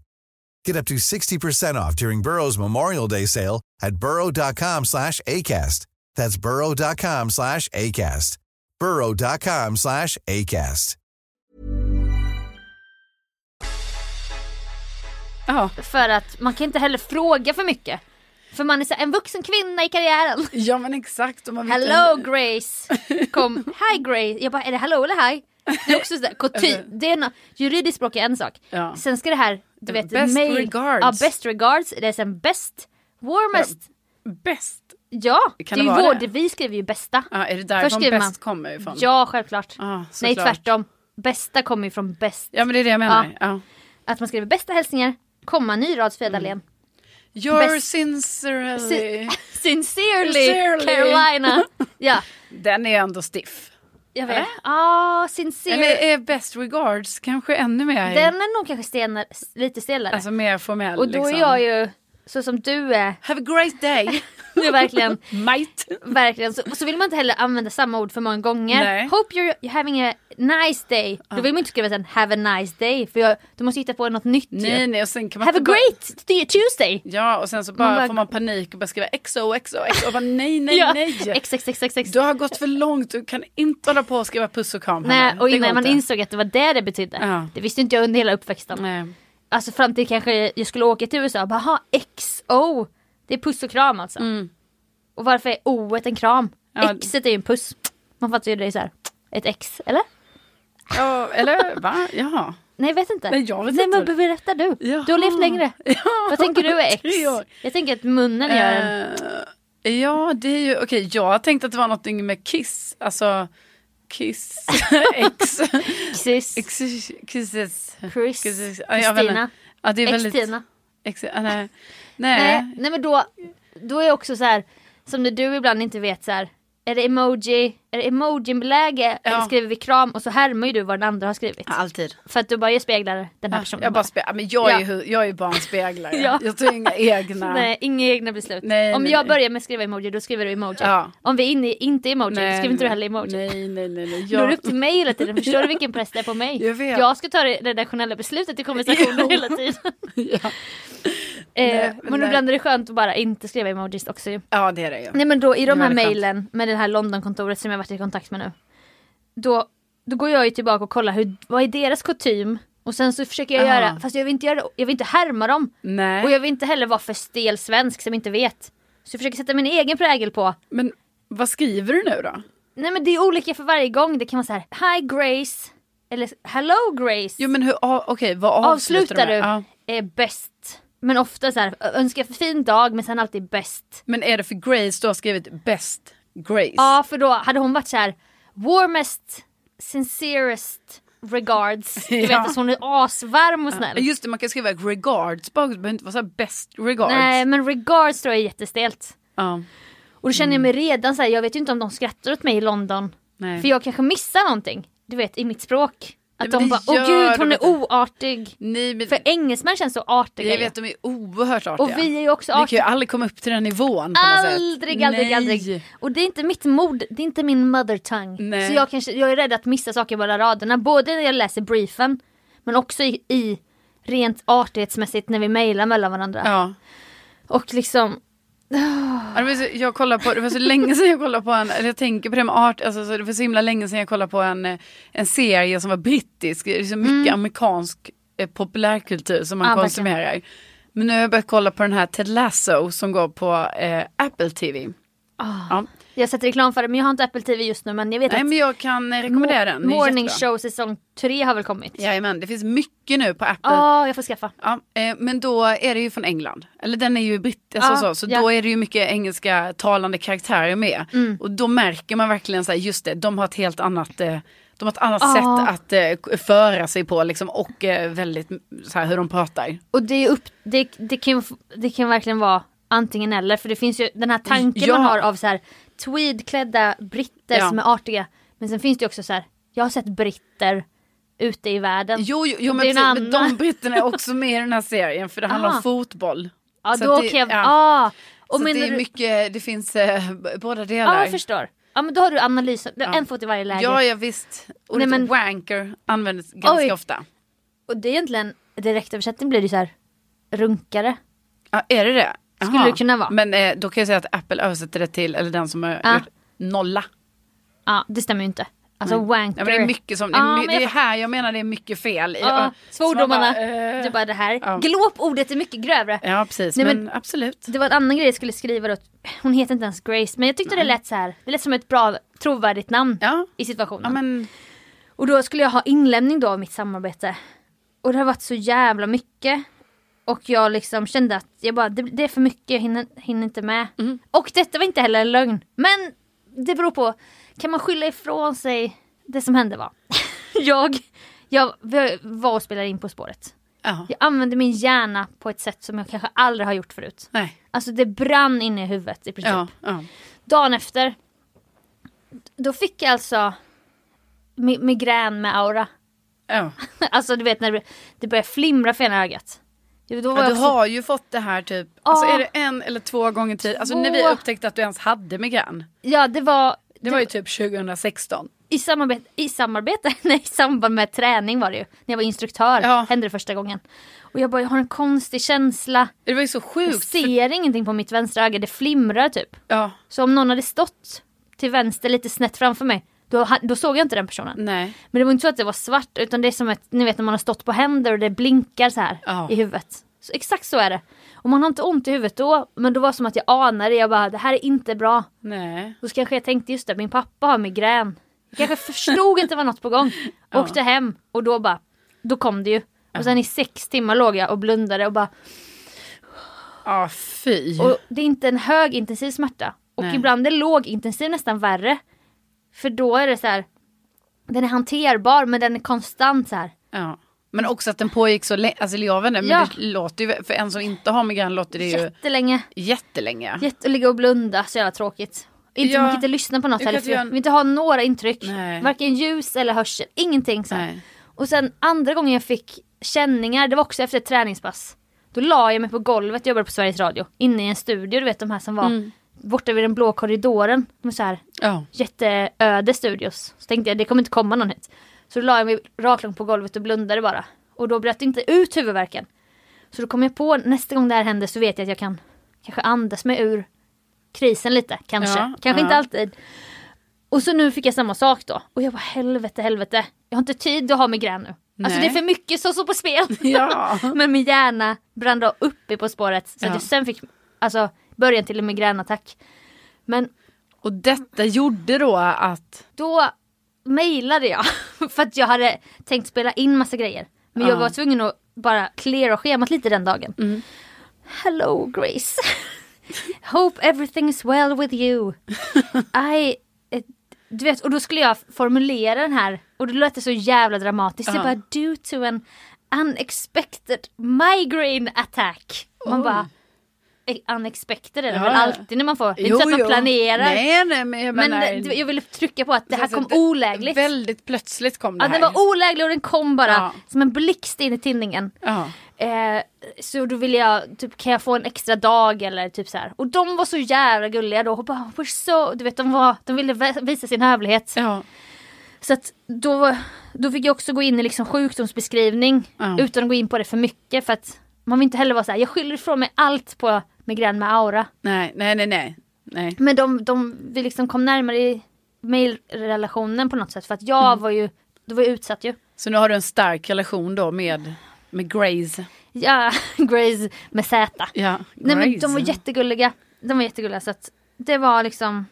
Get up to sixty percent off during Burrow's Memorial Day sale at burrow dot com slash A C A S T. That's burrow dot com slash A C A S T. burrow dot com slash A C A S T. Oh. För att man kan inte heller fråga för mycket. För man är så en vuxen kvinna i karriären. Ja men exakt. Och man vet hello en... Grace. Kom. Hi Grace. Jag bara, är det hello eller hi? Det är också sådär, koty, det är no, juridiskt språk är en sak. Ja. Sen ska det här, du vet, best mail, regards. Ja, best regards. Det är sen best, warmest. Ja, best. Ja, kan det, det är ju vår, det? Vi skriver ju bästa. Ja, är det därifrån bäst man kommer ifrån? Ja, självklart. Ah, nej, klart. Tvärtom. Bästa kommer ju från bäst. Ja, men det är det jag menar. Ja. Ja. Att man skriver bästa hälsningar, komma ny radsfedalen. Mm. Your best... sincerely. Sincerely, sincerely, Carolina. Ja. Den är ändå stiff. Jag vet. Ja, oh, sincere. Eller är best regards kanske ännu mer? Den är nog kanske stenar, lite stelare. Alltså mer formell. Och då liksom. Är jag ju så som du är. Have a great day. Du är verkligen. Might. Verkligen. Så, så vill man inte heller använda samma ord för många gånger. Nej. Hope you're, you're having a nice day. Då vill man inte skriva sen have a nice day. För jag, du måste hitta på något nytt. Nej, nej. Och sen kan man have a bara... great Tuesday. Ja, och sen så bara, man bara får man panik och bara skriva X O, X O, X O. Och bara nej, nej, ja. Nej. X, X, X, X, X. Du har gått för långt. Du kan inte hålla på och skriva puss och kram. Nej, och innan man insåg att det var det det betydde. Ja. Det visste inte jag under hela uppväxten. Nej. Alltså fram till kanske jag skulle åka till U S A. Bara, ha X O. Det är puss och kram alltså. Mm. Och varför är O-et en kram? Ja. Xet är ju en puss. Man fattar ju det är så här. Ett X, eller? Ja, eller va? Jaha. Nej, vet inte. Nej, jag vet Nej, inte. Nej, men berätta du. Jaha. Du har levt längre. Ja. Vad tänker du är X? Jag tänker att munnen gör en... Uh, ja, det är ju... Okej, okay, jag tänkte att det var någonting med kiss. Alltså... Kiss. X. Kisses. Kisses. Kisses. Kristina. Ja, det är väldigt... X-tina. Ex- ah, nej. Nej. nej, nej men då då är också så här som när du ibland inte vet så här, är det emoji, är det emoji-läge ja. Eller skriver vi kram och så härmar ju du vad den andra har skrivit. Ja, alltid. För att du bara speglar den här ja, personen. Jag bara speglar, men jag är ju ja. jag är ju bara en speglare. ja. Jag tar inga egna. Nej, inga egna beslut. Nej, om nej, jag nej. börjar med att skriva emoji, då skriver du emoji. Ja. Om vi in, inte emoji, nej, då skriver inte du heller emoji. Nej, nej, nej, nej. Jag... Då är det upp till mig hela tiden. Förstår du vilken press det är på mig? Jag, vet. jag ska ta det redaktionella beslutet i konversationen hela tiden. ja. Eh, nej, men nej. Ibland är det skönt att bara inte skriva emojis också. Ja, det är det ju. Nej, men då i de det här mejlen med det här London-kontoret som jag varit i kontakt med nu. Då, då går jag ju tillbaka och kollar hur, vad är deras kutym? Och sen så försöker jag ah. göra, fast jag vill inte göra, jag vill inte härma dem. Nej. Och jag vill inte heller vara för stel svensk som inte vet. Så jag försöker sätta min egen prägel på. Men vad skriver du nu då? Nej, men det är olika för varje gång. Det kan vara så här, hi Grace. Eller hello Grace. Jo, men hur, ah, okej, vad avslutar, avslutar du? Ah. Är bäst. Men ofta så här, önskar för fin dag, men sen alltid bäst. Men är det för Grace, du har skrivit bäst Grace? Ja, för då hade hon varit så här, warmest, sincerest regards. Du ja. vet att hon är asvarm och snäll. Ja, just det, man kan skriva regards, bara behöver inte vara så här bäst regards. Nej, men regards tror jag är jättestelt. Ja. Och då känner mm. jag mig redan så här, jag vet ju inte om de skrattar åt mig i London. Nej. För jag kanske missar någonting, du vet, i mitt språk. Att de bara, åh gud, hon är oartig. Nej, men... För engelsmän känns så artiga. Jag vet, de är oerhört artiga. Och vi är ju också artiga. Vi kan ju aldrig komma upp till den nivån. På aldrig, något sätt. aldrig, Nej. aldrig. Och det är inte mitt mod, det är inte min mother tongue. Nej. Så jag, kanske, jag är rädd att missa saker bara raderna. Både när jag läser briefen, men också i, i rent artighetsmässigt när vi mejlar mellan varandra. Ja. Och liksom... Oh. Jag kollar på, det var så länge sedan jag kollade på en, eller jag tänker på det med art, alltså, så det var så himla länge sedan jag kollade på en, en serie som var brittisk, det är så mycket mm. amerikansk eh, populärkultur som man ah, konsumerar. Verkligen. Men nu har jag börjat kolla på den här Ted Lasso som går på eh, Apple T V. Oh. Ja. Jag sätter reklam för det, men jag har inte Apple T V just nu, men jag vet Nej, att men jag kan rekommendera mo- den. Morning Show säsong tre har väl kommit. Jajamän, det finns mycket nu på Apple. Ja, oh, jag får skaffa. Ja, eh, men då är det ju från England. Eller den är ju britt, alltså, oh, så, så yeah. då är det ju mycket engelska talande karaktärer med. Mm. Och då märker man verkligen så här, just det, de har ett helt annat eh, de har ett annat oh. sätt att eh, föra sig på liksom, och eh, väldigt så här hur de pratar. Och det är upp det det kan det kan verkligen vara antingen eller, för det finns ju den här tanken ja. man har av så här tweedklädda britter ja. som är artiga, men sen finns det ju också så här, jag har sett britter ute i världen. Jo, jo, jo men, precis, men de britterna är också med i den här serien, för det handlar ah. om fotboll. Ja, så då det, jag, ja. Ah. Och så men det är du... mycket, det finns eh, båda delar. Ja, jag förstår. Ja, men då har du analys, du har ja. en fot i varje läge. Ja, ja visst. Och Nej, men... wanker används ganska Oj. ofta. Och det är egentligen, direktöversättning blir det så här, runkare. Ja, är det det? Skulle Aha. det kunna vara. Men eh, då kan jag säga att Apple översätter det till, eller den som har ah. gjort nolla. Ja, ah, det stämmer ju inte. Alltså wanker. Ja, men det är mycket som, det är, ah, my, det är här jag menar det är mycket fel. Ah, svordomarna, bara, eh, bara det här. Ah. Glåpordet är mycket grövre. Ja, precis. Nej, men, men absolut. Det var en annan grej jag skulle skriva då. Hon heter inte ens Grace, men jag tyckte Nej. Det lät så här. Det lät som ett bra, trovärdigt namn ja. I situationen. Ja, men... Och då skulle jag ha inlämning då av mitt samarbete. Och det har varit så jävla mycket. Och jag liksom kände att jag bara, det, det är för mycket, jag hinner, hinner inte med. Mm. Och detta var inte heller en lögn. Men det beror på, kan man skylla ifrån sig det som hände var? jag, jag var och spelade in På spåret. Uh-huh. Jag använde min hjärna på ett sätt som jag kanske aldrig har gjort förut. Nej. Alltså det brann inne i huvudet i princip. Uh-huh. Uh-huh. Dagen efter, då fick jag alltså migrän med aura. Uh-huh. alltså du vet när det, det börjar flimra för ena ögat. Ja, du också... har ju fått det här typ ah, alltså är det en eller två gånger tid alltså två... när vi upptäckte att du ens hade migrän. Ja, det var det, det var ju typ tjugo sexton. I samarbete i samarbete nej, i samband med träning var det ju. När jag var instruktör ja. Hände det första gången. Och jag bara jag har en konstig känsla. Det var ju så sjukt. Jag ser för... ingenting på mitt vänstra öga, det flimrar typ. Ja. Så om någon hade stått till vänster lite snett framför mig, Då, då såg jag inte den personen. Nej. Men det var inte så att det var svart, utan det är som att ni vet när man har stått på händer och det blinkar så här oh. i huvudet. Så exakt så är det. Och man har inte ont i huvudet då, men då var det som att jag anade, jag bara, det här är inte bra. Nej. Då kanske jag tänkte just det, min pappa har migrän. Jag kanske förstod inte vad något på gång. Oh. Åkte hem och då bara, då kom det ju. Oh. Och sen i sex timmar låg jag och blundade och bara... Ja, oh, fy. Och det är inte en hög intensiv smärta. Och Nej. Ibland är låg intensiv nästan värre. För då är det så här, den är hanterbar men den är konstant så här. Ja. Men också att den pågick så länge, alltså jag vet inte, men ja. Det låter ju, för en som inte har migrän låter det ju jättelänge. Jättelänge. Jätte, ligga och blunda, så jävla tråkigt. Inte ja. Man kan inte lyssna på något heller, vi vill inte ha några intryck. Nej. Varken ljus eller hörsel, ingenting så. Nej. Och sen andra gången jag fick känningar, det var också efter ett träningspass. Då la jag mig på golvet, jag jobbade på Sveriges Radio, inne i en studio, du vet de här som var... Mm. Borta vid den blå korridoren. De är så här oh. jätteöde studios. Så tänkte jag, det kommer inte komma någon hit. Så då la jag mig raklång på golvet och blundade bara. Och då bröt inte ut huvudvärken. Så då kom jag på, nästa gång det här händer så vet jag att jag kan kanske andas mig ur krisen lite. Kanske. Ja, kanske ja. Inte alltid. Och så nu fick jag samma sak då. Och jag bara, helvete, helvete. Jag har inte tid att ha migrän nu. Nej. Alltså det är för mycket som står på spel. Ja. Men min hjärna brann då uppe på spåret. Så ja. Att jag sen fick, alltså... början till en migränattack. Men och detta gjorde då att då mejlade jag för att jag hade tänkt spela in massa grejer. Men uh-huh. jag var tvungen att bara cleara schemat lite den dagen. Mm. Hello Grace. Hope everything is well with you. I du vet, och då skulle jag formulera den här och det låter så jävla dramatiskt. Uh-huh. Jag bara due to an unexpected migraine attack. Man oh. bara unexpected är det ja. Väl alltid när man får jo, inte så att man planerar nej, nej, men, jag, men det, jag ville trycka på att det här så, kom det, olägligt väldigt plötsligt kom det ja, här den var oläglig och den kom bara ja. Som en blixt in i tinningen ja. eh, så då ville jag typ, kan jag få en extra dag eller typ så här. Och de var så jävla gulliga då och bara, så, du vet, de, var, de ville visa sin hövlighet ja. Så att då, då fick jag också gå in i liksom sjukdomsbeskrivning ja. Utan att gå in på det för mycket för att man vill inte heller vara så här, jag skyller ifrån mig allt på migrän med aura. Nej, nej, nej, nej. nej. Men de, de, vi liksom kom närmare i mejlrelationen på något sätt. För att jag mm. var ju, du var ju utsatt ju. Så nu har du en stark relation då med, med Grace. Ja, Grace med Z. Ja, nej, men de var jättegulliga. De var jättegulliga så att det var liksom...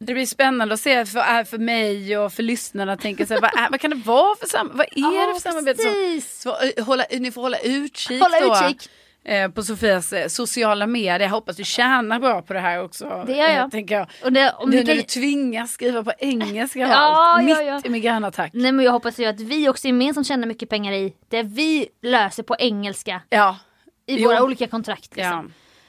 Det blir spännande att se för, för mig och för lyssnarna att tänka sig, vad, är, vad kan det vara för samarbete? Vad är oh, det för samarbete? Så, så, hålla, ni får hålla utkik, hålla då, utkik. Eh, på Sofias eh, sociala medier. Jag hoppas du tjänar bra på det här också. Det gör jag. Eh, tänker jag. Och det, om nu du kan... när du tvingas skriva på engelska ja, allt, mitt ja, ja. I migränattack. Nej, men jag hoppas ju att vi också gemensamt tjänar mycket pengar i det vi löser på engelska ja. I våra jo. Olika kontrakt. Liksom. Ja.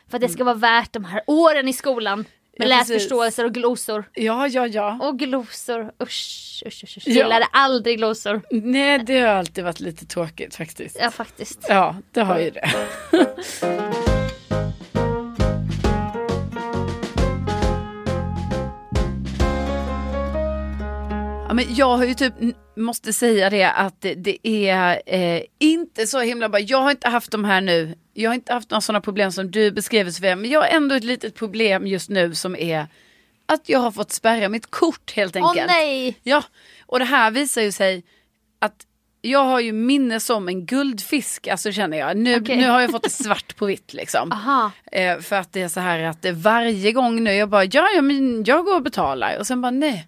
För att det ska vara värt de här åren i skolan. Med ja, läsförståelser och glosor. Ja, ja, ja. Och glosor. Usch, usch, usch. Jag gillade ja. Aldrig glosor. Nej, det har alltid varit lite tråkigt faktiskt. Ja, faktiskt. Ja, det har ju det. Ja, men jag har ju typ... måste säga det att det, det är eh, inte så himla bara. Jag har inte haft de här nu. Jag har inte haft några sådana problem som du beskrev, Sofia. Men jag har ändå ett litet problem just nu som är att jag har fått spärra mitt kort helt enkelt. Åh nej! Ja, Och det här visar ju sig att jag har ju minne som en guldfisk, alltså känner jag. Nu, okay. nu har jag fått det svart på vitt liksom. Eh, för att det är så här att det varje gång nu jag bara, ja, ja men jag går och betalar. Och sen bara, nej,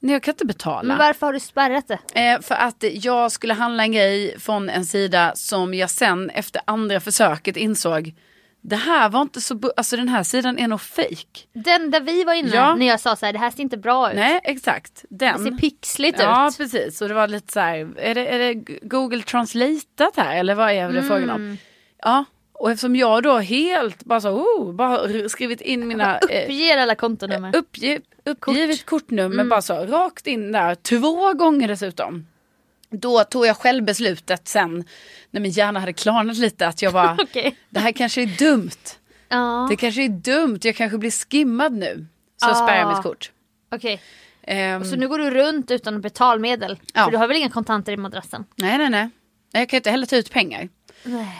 nej jag kan inte betala. Men varför har du spärrat det? Eh, för att jag skulle handla en grej från en sida som jag sen efter andra försöket insåg, det här var inte så... Bu- alltså den här sidan är nog fake. Den där vi var inne ja. när jag sa så här, det här ser inte bra ut. Nej, exakt. Den. Det ser pixligt ja, ut. Ja, precis. Och det var lite så här, är det, är det Google Translateat här? Eller vad är det mm. frågan om? Ja, och eftersom jag då helt bara så, oh, bara skrivit in mina... Uppger alla kontonummer. Uppge, uppgivet Kort. kortnummer, mm. bara så, rakt in där. Två gånger dessutom. Då tog jag själv beslutet sen när min hjärna hade klarnat lite att jag bara, okay. det här kanske är dumt. Ah. Det kanske är dumt, jag kanske blir skimmad nu. Så ah. spärrar jag mitt kort. Okej, okay. um, så nu går du runt utan betalmedel? Ja. För du har väl inga kontanter i madrassen? Nej, nej, nej. Jag kan ju inte heller ta ut pengar. Nej.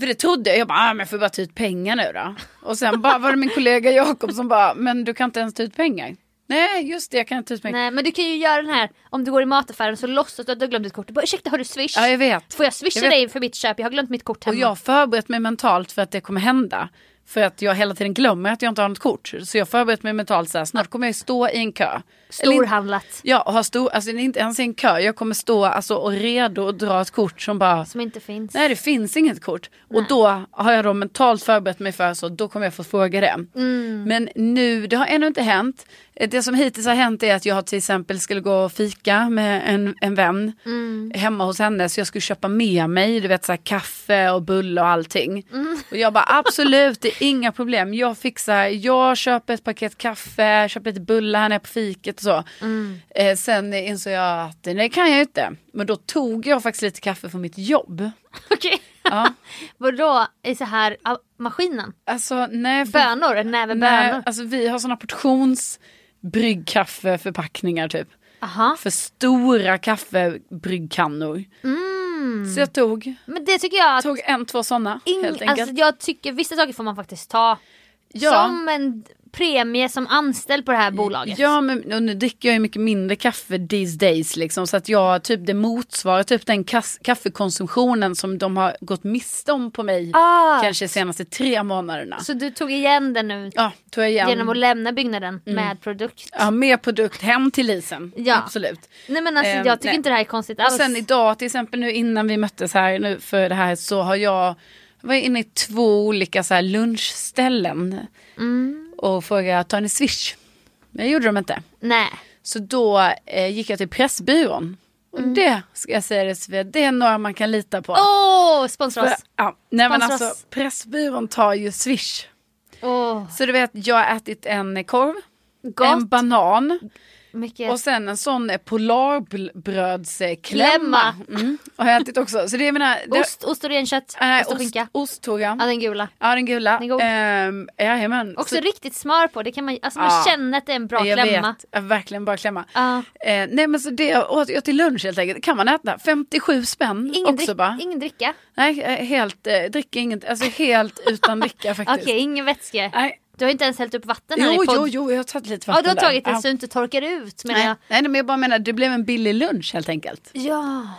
För det trodde jag, jag bara, ah, men jag får bara ta ut pengar nu då. Och sen bara var det min kollega Jakob som bara, men du kan inte ens ta ut pengar. Nej, just det, jag kan inte utmärka. Nej, men du kan ju göra den här, om du går i mataffären så låtsas du att du har glömt ditt kort. Du bara, ursäkta, har du swish? Ja, jag vet. Får jag swisha jag dig för mitt köp? Jag har glömt mitt kort hemma. Och jag har förberett mig mentalt för att det kommer hända. För att jag hela tiden glömmer att jag inte har något kort. Så jag har förberett mig mentalt så här, snart kommer jag stå i en kö. Storhandlat. Eller, ja, och har stor, alltså inte ens i en kö. Jag kommer stå alltså, och redo att dra ett kort som bara... Som inte finns. Nej, det finns inget kort. Nej. Och då har jag då mentalt förberett mig för så då kommer jag få fråga det. Mm. Men nu, det har ännu inte hänt. Det som hittills har hänt är att jag till exempel skulle gå och fika med en, en vän mm. hemma hos henne. Så jag skulle köpa med mig, du vet, så här, kaffe och bulle och allting. Mm. Och jag bara, absolut, det är inga problem. Jag fixar, jag köper ett paket kaffe, köper lite bulle här nere på fiket och så. Mm. Eh, sen insåg jag att, nej, kan jag inte. Men då tog jag faktiskt lite kaffe från mitt jobb. Okej. Okay. Ja. Vadå i så här maskinen? Alltså, nej. För, bönor, en näve bönor. Nej, alltså vi har såna portions... bryggkaffeförpackningar typ. Aha. För stora kaffebryggkannor. Mm. Så jag tog. Men det tycker jag att tog en två såna ing- helt enkelt. Alltså jag tycker vissa saker får man faktiskt ta ja. som en premie som anställd på det här bolaget. Ja, men nu dricker jag ju mycket mindre kaffe these days liksom, så att jag typ det motsvarar typ den kas- kaffekonsumtionen som de har gått miste om på mig ah. kanske senaste tre månaderna. Så du tog igen den nu? Ja, tog jag igen. Genom att lämna byggnaden mm. med produkt? Ja, med produkt hem till Lisen. Ja. Absolut. Nej, men alltså, jag tycker nej. inte det här är konstigt alls. Och sen idag till exempel nu innan vi möttes här nu för det här så har jag var inne i två olika så här lunchställen. Mm. Och frågade, tar ni swish? Men jag gjorde de inte. Nej. Så då eh, gick jag till Pressbyrån. Och mm. det, ska jag säga det, det är några man kan lita på. Åh, oh, sponsra oss. Ja, nej men alltså, Pressbyrån tar ju swish. Oh. Så du vet, jag har ätit en korv. Gott. En banan. Mycket. Och sen en sån polarbrödsklämma. Mm. Och jag har ätit också. Så det är mina, det, ost, ost och renkött. Nej, ost och skinka. Ost tog jag. Ja, den gula. Ja, den gula. Den ehm, ja, men. Också så, riktigt smör på. Det kan man, alltså, ja, man känner att det är en bra jag klämma. Vet, jag vet, verkligen bra klämma. Uh. Eh, nej, men så det åt jag till lunch helt enkelt. Kan man äta femtiosju spänn ingen också drick, bara. Ingen dricka? Nej, helt, eh, dricka inget. Alltså helt utan dricka faktiskt. Okej, okay, ingen vätska. Nej. Du har inte ens hällt upp vatten här jo, i podd. Jo, jo, jag har tagit lite vatten där. Ja, du har tagit det ja. så du inte torkar ut. Men nej. Jag... Nej, men jag bara menar, det blev en billig lunch helt enkelt. Ja.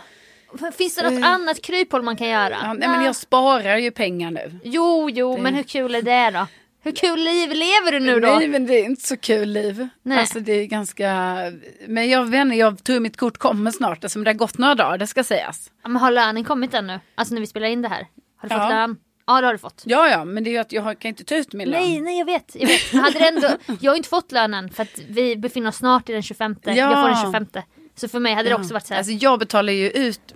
Finns det något uh. annat kryphåll man kan göra? Ja, nej, ja. men jag sparar ju pengar nu. Jo, jo, det... men hur kul är det då? Hur kul liv lever du nu då? Nej, men det är inte så kul liv. Nej. Alltså det är ganska... Men jag vet inte, jag tror mitt kort kommer snart. Alltså, men det har gått några dagar, det ska sägas. Ja, men har lönen kommit ännu? Alltså när vi spelar in det här. Har du ja. fått lön? Ja, det har du fått. Ja, ja, men det är ju att jag kan inte ta ut min lön. Nej, nej, jag vet. Jag, vet. Jag, hade ändå, jag har inte fått lönen för att vi befinner oss snart i den tjugofemte. Ja. Jag får den tjugofemte. Så för mig hade ja. det också varit så här. Alltså jag betalar ju ut,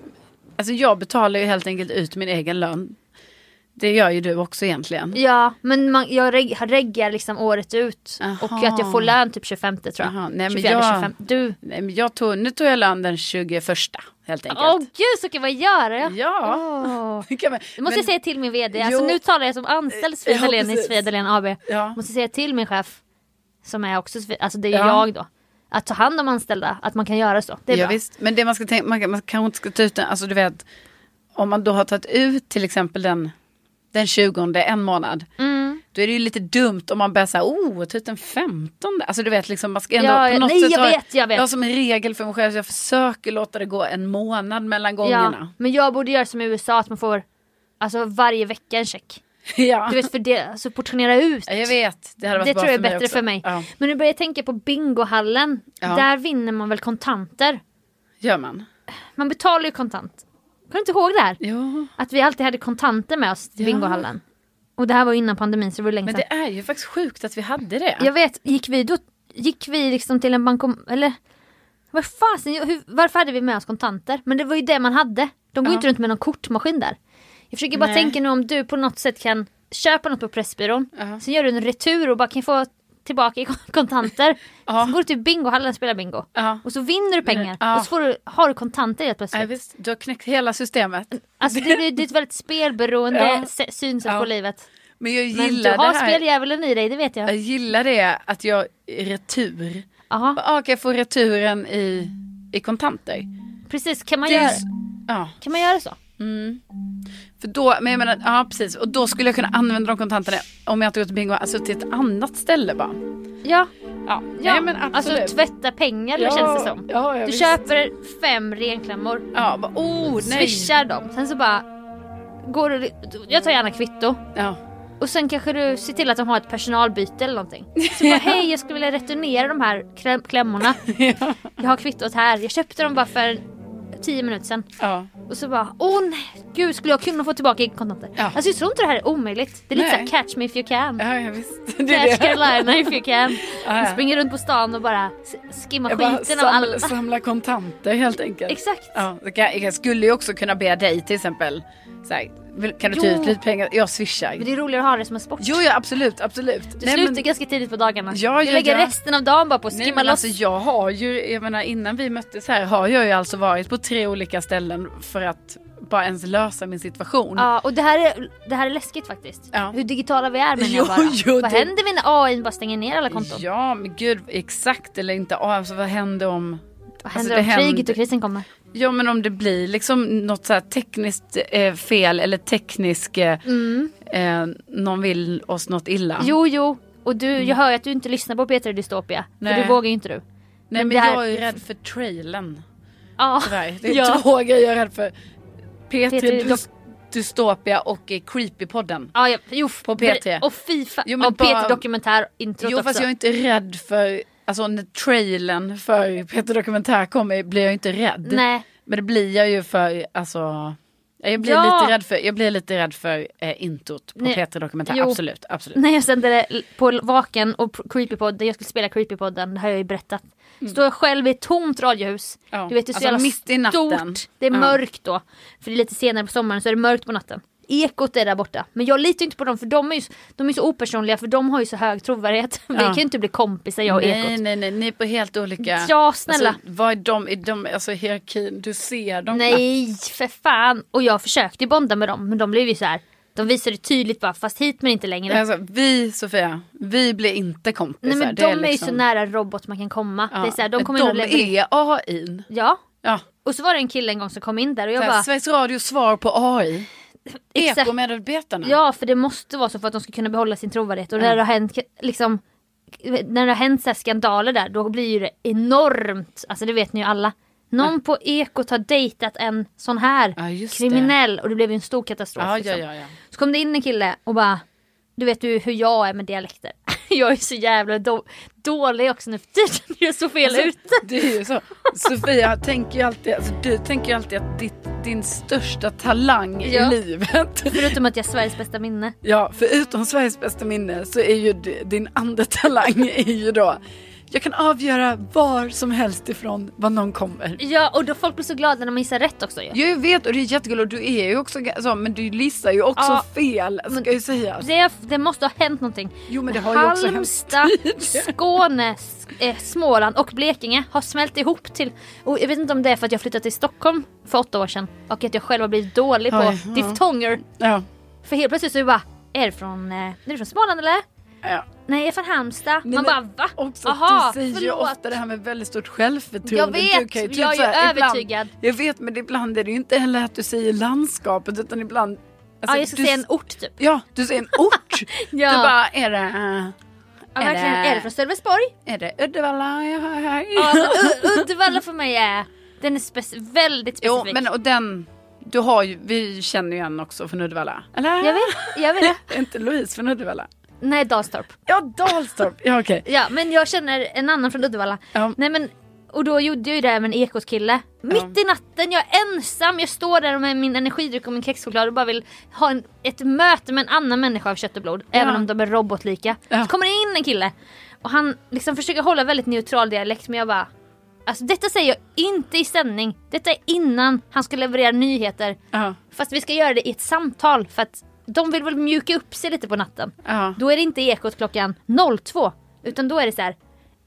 alltså jag betalar ju helt enkelt ut min egen lön. Det gör ju du också egentligen. Ja, men man, jag reg, reggar liksom året ut. Aha. Och att jag får lön typ tjugofemte tror jag. Aha. Nej, men tjugofemte, jag, tjugofemte. Du. Nej, men jag tog, nu tog jag lön den tjugoförsta helt enkelt. Åh oh, gud, så kan jag gör det. Ja. Oh. Det man, måste men, jag säga till min vd. Alltså, nu talar jag som anställd Svedalen i Svedalen A B. Ja. Måste säga till min chef som är också, alltså det är ja. jag då. Att ta hand om anställda, att man kan göra så. Det är ja, bra. Visst. Men det man ska tänka, man, man kan inte ska ta ut den, alltså du vet om man då har tagit ut till exempel den den tjugonde en månad. Mm. Då är det ju lite dumt om man börjar såhär, oh, typ den femton. Alltså du vet, liksom, man ska ändå ja, på något nej, sätt jag ha, vet, jag vet. ha som en regel för mig själv. Så jag försöker låta det gå en månad mellan gångerna. Ja, men jag borde göra som i U S A, att man får alltså varje vecka en check. Ja. Du vet, för det, alltså portionera ut. Ja, jag vet, det hade varit det bra tror jag är bättre också. För mig. Ja. Men nu börjar jag tänka på bingohallen. Ja. Där vinner man väl kontanter? Gör man? Man betalar ju kontant. Kan du inte ihåg det här? Ja. Att vi alltid hade kontanter med oss till ja. bingohallen. Och det här var innan pandemin, så det var länge sedan. Men det är ju faktiskt sjukt att vi hade det. Jag vet, gick vi då gick vi liksom till en bankom eller vad fasen, hur, varför hade vi med oss kontanter? Men det var ju det man hade. De går ju inte runt med någon kortmaskin där. Jag försöker bara Nej. tänka nu om du på något sätt kan köpa något på Pressbyrån. Uh-huh. Så gör du en retur och bara kan få tillbaka i kontanter. Uh-huh. Så går du till bingohallen och spelar bingo. Uh-huh. Och så vinner du pengar. Uh-huh. Och så får du, har du kontanter helt plötsligt. Ja, visst. Du har knäckt hela systemet. Alltså det, det är ett väldigt spelberoende uh-huh. synsätt uh-huh. på livet. Men jag gillar det här. Men du har speljävulen i dig, det vet jag. Jag gillar det att jag retur. Uh-huh. Ja, kan jag få returen i, i kontanter? Precis, kan man, det... göra, uh-huh. kan man göra så? Mm. För då, men jag menar, ja precis. Och då skulle jag kunna använda de kontanterna om jag inte gått till bingo, alltså till ett annat ställe bara. Ja, ja. Nej, men absolut. Alltså tvätta pengar, ja, känns det som ja, ja, du visst. Köper fem renklämmor. Ja, bara, oh, swishar dem. Sen så bara går du, jag tar gärna kvitto. Ja. Och sen kanske du ser till att de har ett personalbyte eller någonting. Så bara, hej, jag skulle vilja returnera de här kläm- klämmorna ja. Jag har kvittot här, jag köpte dem bara för tio minuter sen. Ja. Och så bara, åh nej, gud, skulle jag kunna få tillbaka kontanter? Ja. Alltså jag tror inte det här är omöjligt. Det är nej. lite så här, catch me if you can. Ja, ja, visst. Det catch Carolina if you can. Ja, ja. Springer runt på stan och bara skimma jag skiten bara samla, av alla. Samla kontanter helt enkelt. Exakt. Ja, jag, jag skulle ju också kunna be dig till exempel, så här, kan du ta ut lite pengar? Jag swishar. Men det är roligare att ha det som en sport. Jo, ja, absolut, absolut. Du nej, slutar men... ganska tidigt på dagarna. Ja, du ja, lägger ja. resten av dagen bara på att skimma nej, men loss. Alltså, jag har ju, jag menar, innan vi möttes här har jag ju alltså varit på tre olika ställen för att bara ens lösa min situation. Ja, och det här är, det här är läskigt faktiskt. Ja. Hur digitala vi är, men jo, jag bara. Jo, vad det... händer vi när A I bara stänger ner alla konton? Ja, men gud, exakt. Eller inte A I, alltså vad händer om... Vad händer alltså, om kriget händer... och krisen kommer? Ja, men om det blir liksom något så här tekniskt eh, fel eller teknisk eh, mm. eh, någon vill oss något illa. Jo, jo. Och du, jag hör ju att du inte lyssnar på P tre Dystopia. Nej. För du vågar ju inte du. Nej, men, men här... jag är ju rädd för trailern. Ja. Tyvärr. Det är ja. två grejer jag är rädd för. P tre Dystopia och Creepypodden. Ja, ja. Jo, på P tre. Och FIFA. Jo, men och bara... P tre Dokumentär introt Jo, fast också. Jag är inte rädd för... Alltså när trailen för P tre Dokumentär kommer blir jag inte rädd. Nej. Men det blir jag ju för, alltså... Jag blir ja. lite rädd för, jag blir lite rädd för eh, intot på P tre Dokumentär. Jo. Absolut, absolut. När jag sände det på Vaken och Creepypodden, jag skulle spela Creepypodden, det har jag ju berättat. Mm. Står jag själv i ett tomt radiohus. Ja. Du vet, det är så alltså, mitt i natten. Stort. Det är ja. mörkt då. För det är lite senare på sommaren så är det mörkt på natten. Ekot är där borta. Men jag litar inte på dem, för de är ju, de är så opersonliga, för de har ju så hög trovärdighet. Ja. Vi kan ju inte bli kompisar, jag och nej, Ekot. Nej, nej, nej. Ni är på helt olika. Ja, snälla. Alltså, vad är de? Är de alltså hierarkin? Du ser dem. Nej, knappt. För fan. Och jag försökte bonda med dem, men de blev ju så här. De visade tydligt bara, fast hit men inte längre. Alltså, vi, Sofia, vi blir inte kompisar. Nej, men det de är, liksom... är ju så nära robot man kan komma. Ja. Det är så här, de kommer de in och är A I. Ja. Ja. Och så var det en kille en gång som kom in där och jag här, bara... Sveriges Radio svar på A I. Ekomedarbetarna. Ja, för det måste vara så för att de ska kunna behålla sin trovärdighet. Och mm. när det har hänt liksom, när det har hänt så här skandaler där, då blir ju det enormt. Alltså det vet ni ju alla. Någon mm. på Ekot har dejtat en sån här ja, kriminell det. Och det blev ju en stor katastrof ja, liksom. ja, ja, ja. Så kom det in en kille och bara, du vet ju hur jag är med dialekter. Jag är så jävla då- dålig också nu för tiden. Jag är så fel alltså, ute. Det är ju så. Sofia tänker ju alltid, alltså, du tänker ju alltid att ditt din största talang ja. i livet. Förutom att jag är Sveriges bästa minne. Ja, förutom Sveriges bästa minne så är ju din andra talang är ju då, jag kan avgöra var som helst ifrån var någon kommer. Ja, och då folk blir så glada när man gissar rätt också. Ja. Jag vet, och det är jättegul, och du är ju också så, men du lissar ju också ja, fel, ska jag ju säga. Det, det måste ha hänt någonting. Jo, men det har ju också hänt. Halmstad, Skåne, eh, Småland och Blekinge har smält ihop till, och jag vet inte om det är för att jag flyttat till Stockholm för åtta år sedan och att jag själv har blivit dålig på ja, ja. diftonger. Ja. För helt plötsligt så är det bara, är det från, eh, är det från Småland eller? Ja. Nej, från Halmstad. Nej, man bara, va? Också, aha, du säger förlåt. Ju ofta det här med väldigt stort självförtroende. Jag vet, okay, typ jag är ju övertygad. Ibland, jag vet, men ibland är det ju inte heller att du säger landskapet, utan ibland Alltså, ja, jag ska du, säga en ort typ. Ja, du säger en ort. Ja. Du bara, är det... Uh, ja, är, verkligen, det är det från Sölvesborg? Är det Uddevalla? Ja, här. Ja, alltså, U- Uddevalla för mig är... Den är speci- väldigt specifik. Jo, men och den... Du har ju, vi känner ju en också från Uddevalla. Eller? Jag vet, jag vet. Inte Louise från Uddevalla. Nej, Dalstorp. Ja, Dalstorp. Ja, okej. Okay. Ja, men jag känner en annan från Uddevalla. Um. Nej, men... Och då gjorde jag ju det här med en Ekots kille. Mitt mm. i natten, jag är ensam. Jag står där med min energidryck och min kexchoklad och bara vill ha en, ett möte med en annan människa av kött och blod. Ja. Även om de är robotlika. Ja. Så kommer det in en kille. Och han liksom försöker hålla väldigt neutral dialekt. Men jag bara... Alltså detta säger jag inte i sändning. Detta är innan han ska leverera nyheter. Ja. Fast vi ska göra det i ett samtal. För att de vill väl mjuka upp sig lite på natten. Ja. Då är det inte Ekot klockan noll två. Utan då är det så här.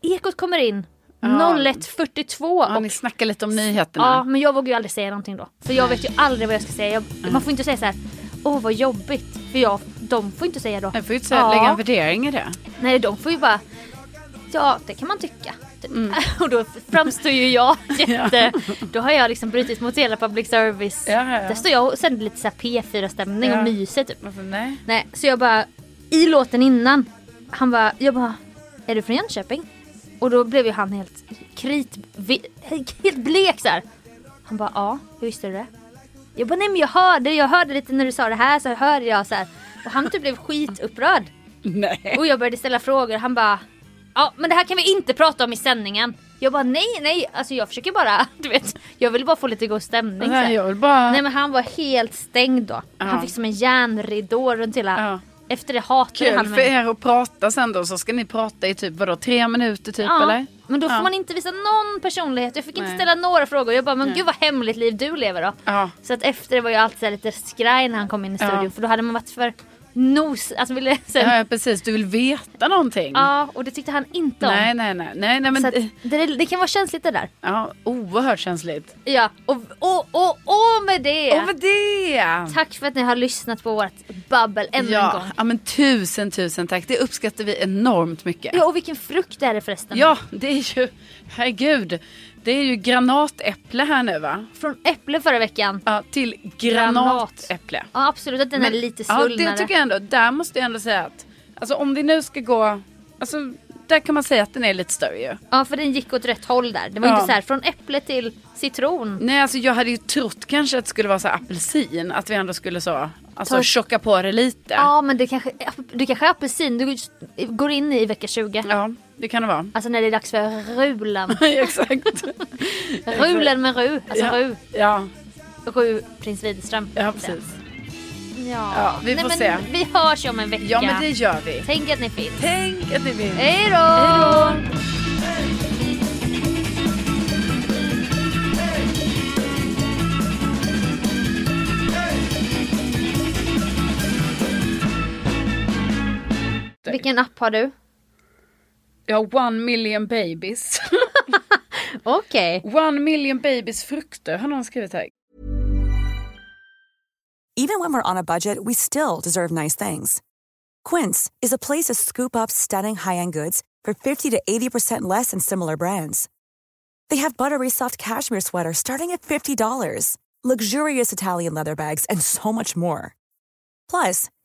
Ekot kommer in. noll ett fyrtiotvå ja, och ni snackar lite om nyheterna. Ja, men jag vågar ju aldrig säga någonting då. För jag vet ju aldrig vad jag ska säga. Jag, mm. Man får inte säga så här, åh vad jobbigt. För jag, de får inte säga då. Jag får ju inte säga, ja. Lägga en värdering i det. Nej, de får ju bara, ja det kan man tycka. Mm. Och då framstår ju jag jätte, ja. Då har jag liksom brutit mot hela public service. Ja, ja, ja. Där står jag och sänder lite så här P fyra-stämning ja. Och myser typ. Varför nej? Nej, så jag bara, i låten innan, han bara, jag bara, är du från Jönköping? Och då blev ju han helt krit, helt blek så här. Han bara, ja, hur visste du det? Jag bara, nej men jag hörde, jag hörde lite när du sa det här så hörde jag så här. Och han typ blev skitupprörd. Nej. Och jag började ställa frågor. Han bara, ja men det här kan vi inte prata om i sändningen. Jag bara, nej, nej, alltså jag försöker bara, du vet, jag vill bara få lite god stämning. Nej, jag vill bara... nej men han var helt stängd då. Ja. Han fick som en järnridå runt hela... Ja. Efter det hatade han mig. Kul för er att prata sen då. Så ska ni prata i typ, vadå, tre minuter typ ja, eller? Men då får ja. Man inte visa någon personlighet. Jag fick nej. Inte ställa några frågor. Jag bara, men nej. Gud vad hemligt liv du lever då. Ja. Så att efter det var jag alltid lite skraj när han kom in i studion. Ja. För då hade man varit för nos. Alltså ville sen... ja, precis, du vill veta någonting. Ja, och det tyckte han inte om. Nej, nej, nej. nej, nej men... Så att det, det kan vara känsligt det där. Ja, oerhört känsligt. Ja, och, och, och, och med det. Och med det. Tack för att ni har lyssnat på vårt... babbel ännu ja, en gång. Ja, men tusen, tusen tack. Det uppskattar vi enormt mycket. Ja, och vilken frukt är det förresten? Ja, det är ju, herregud, det är ju granatäpple här nu va? Från äpple förra veckan. Ja, till granatäpple. Ja, absolut, att den men, är lite svullnare. Ja, det tycker jag ändå. Där måste jag ändå säga att, alltså om vi nu ska gå, alltså där kan man säga att den är lite större ju. Ja, för den gick åt rätt håll där. Det var ja. Inte så här, från äpple till citron. Nej, alltså jag hade ju trott kanske att det skulle vara så här apelsin. Att vi ändå skulle så... Alltså tjocka på det lite. Ja, men det kanske, du kanske är apelsin. Du går in i vecka tjugo. Ja, det kan det vara. Alltså när det är dags för rulen. Exakt. Rulen med ru. Alltså ja. Ru. Ja. Ru, prins Liderström. Ja, precis. Ja, ja vi nej, får men se. Vi hörs om en vecka. Ja, men det gör vi. Tänk att ni finns. Tänk att ni finns. Hej då! Hej då! Vilken app har du? Jag har One Million Babies. Okej. Okay. One Million Babies frukter har någon skrivit här. Even when we're on a budget, we still deserve nice things. Quince is a place to scoop up stunning high-end goods for fifty to eighty percent less than similar brands. They have buttery soft cashmere sweaters starting at fifty dollars, luxurious Italian leather bags, and so much more. Plus,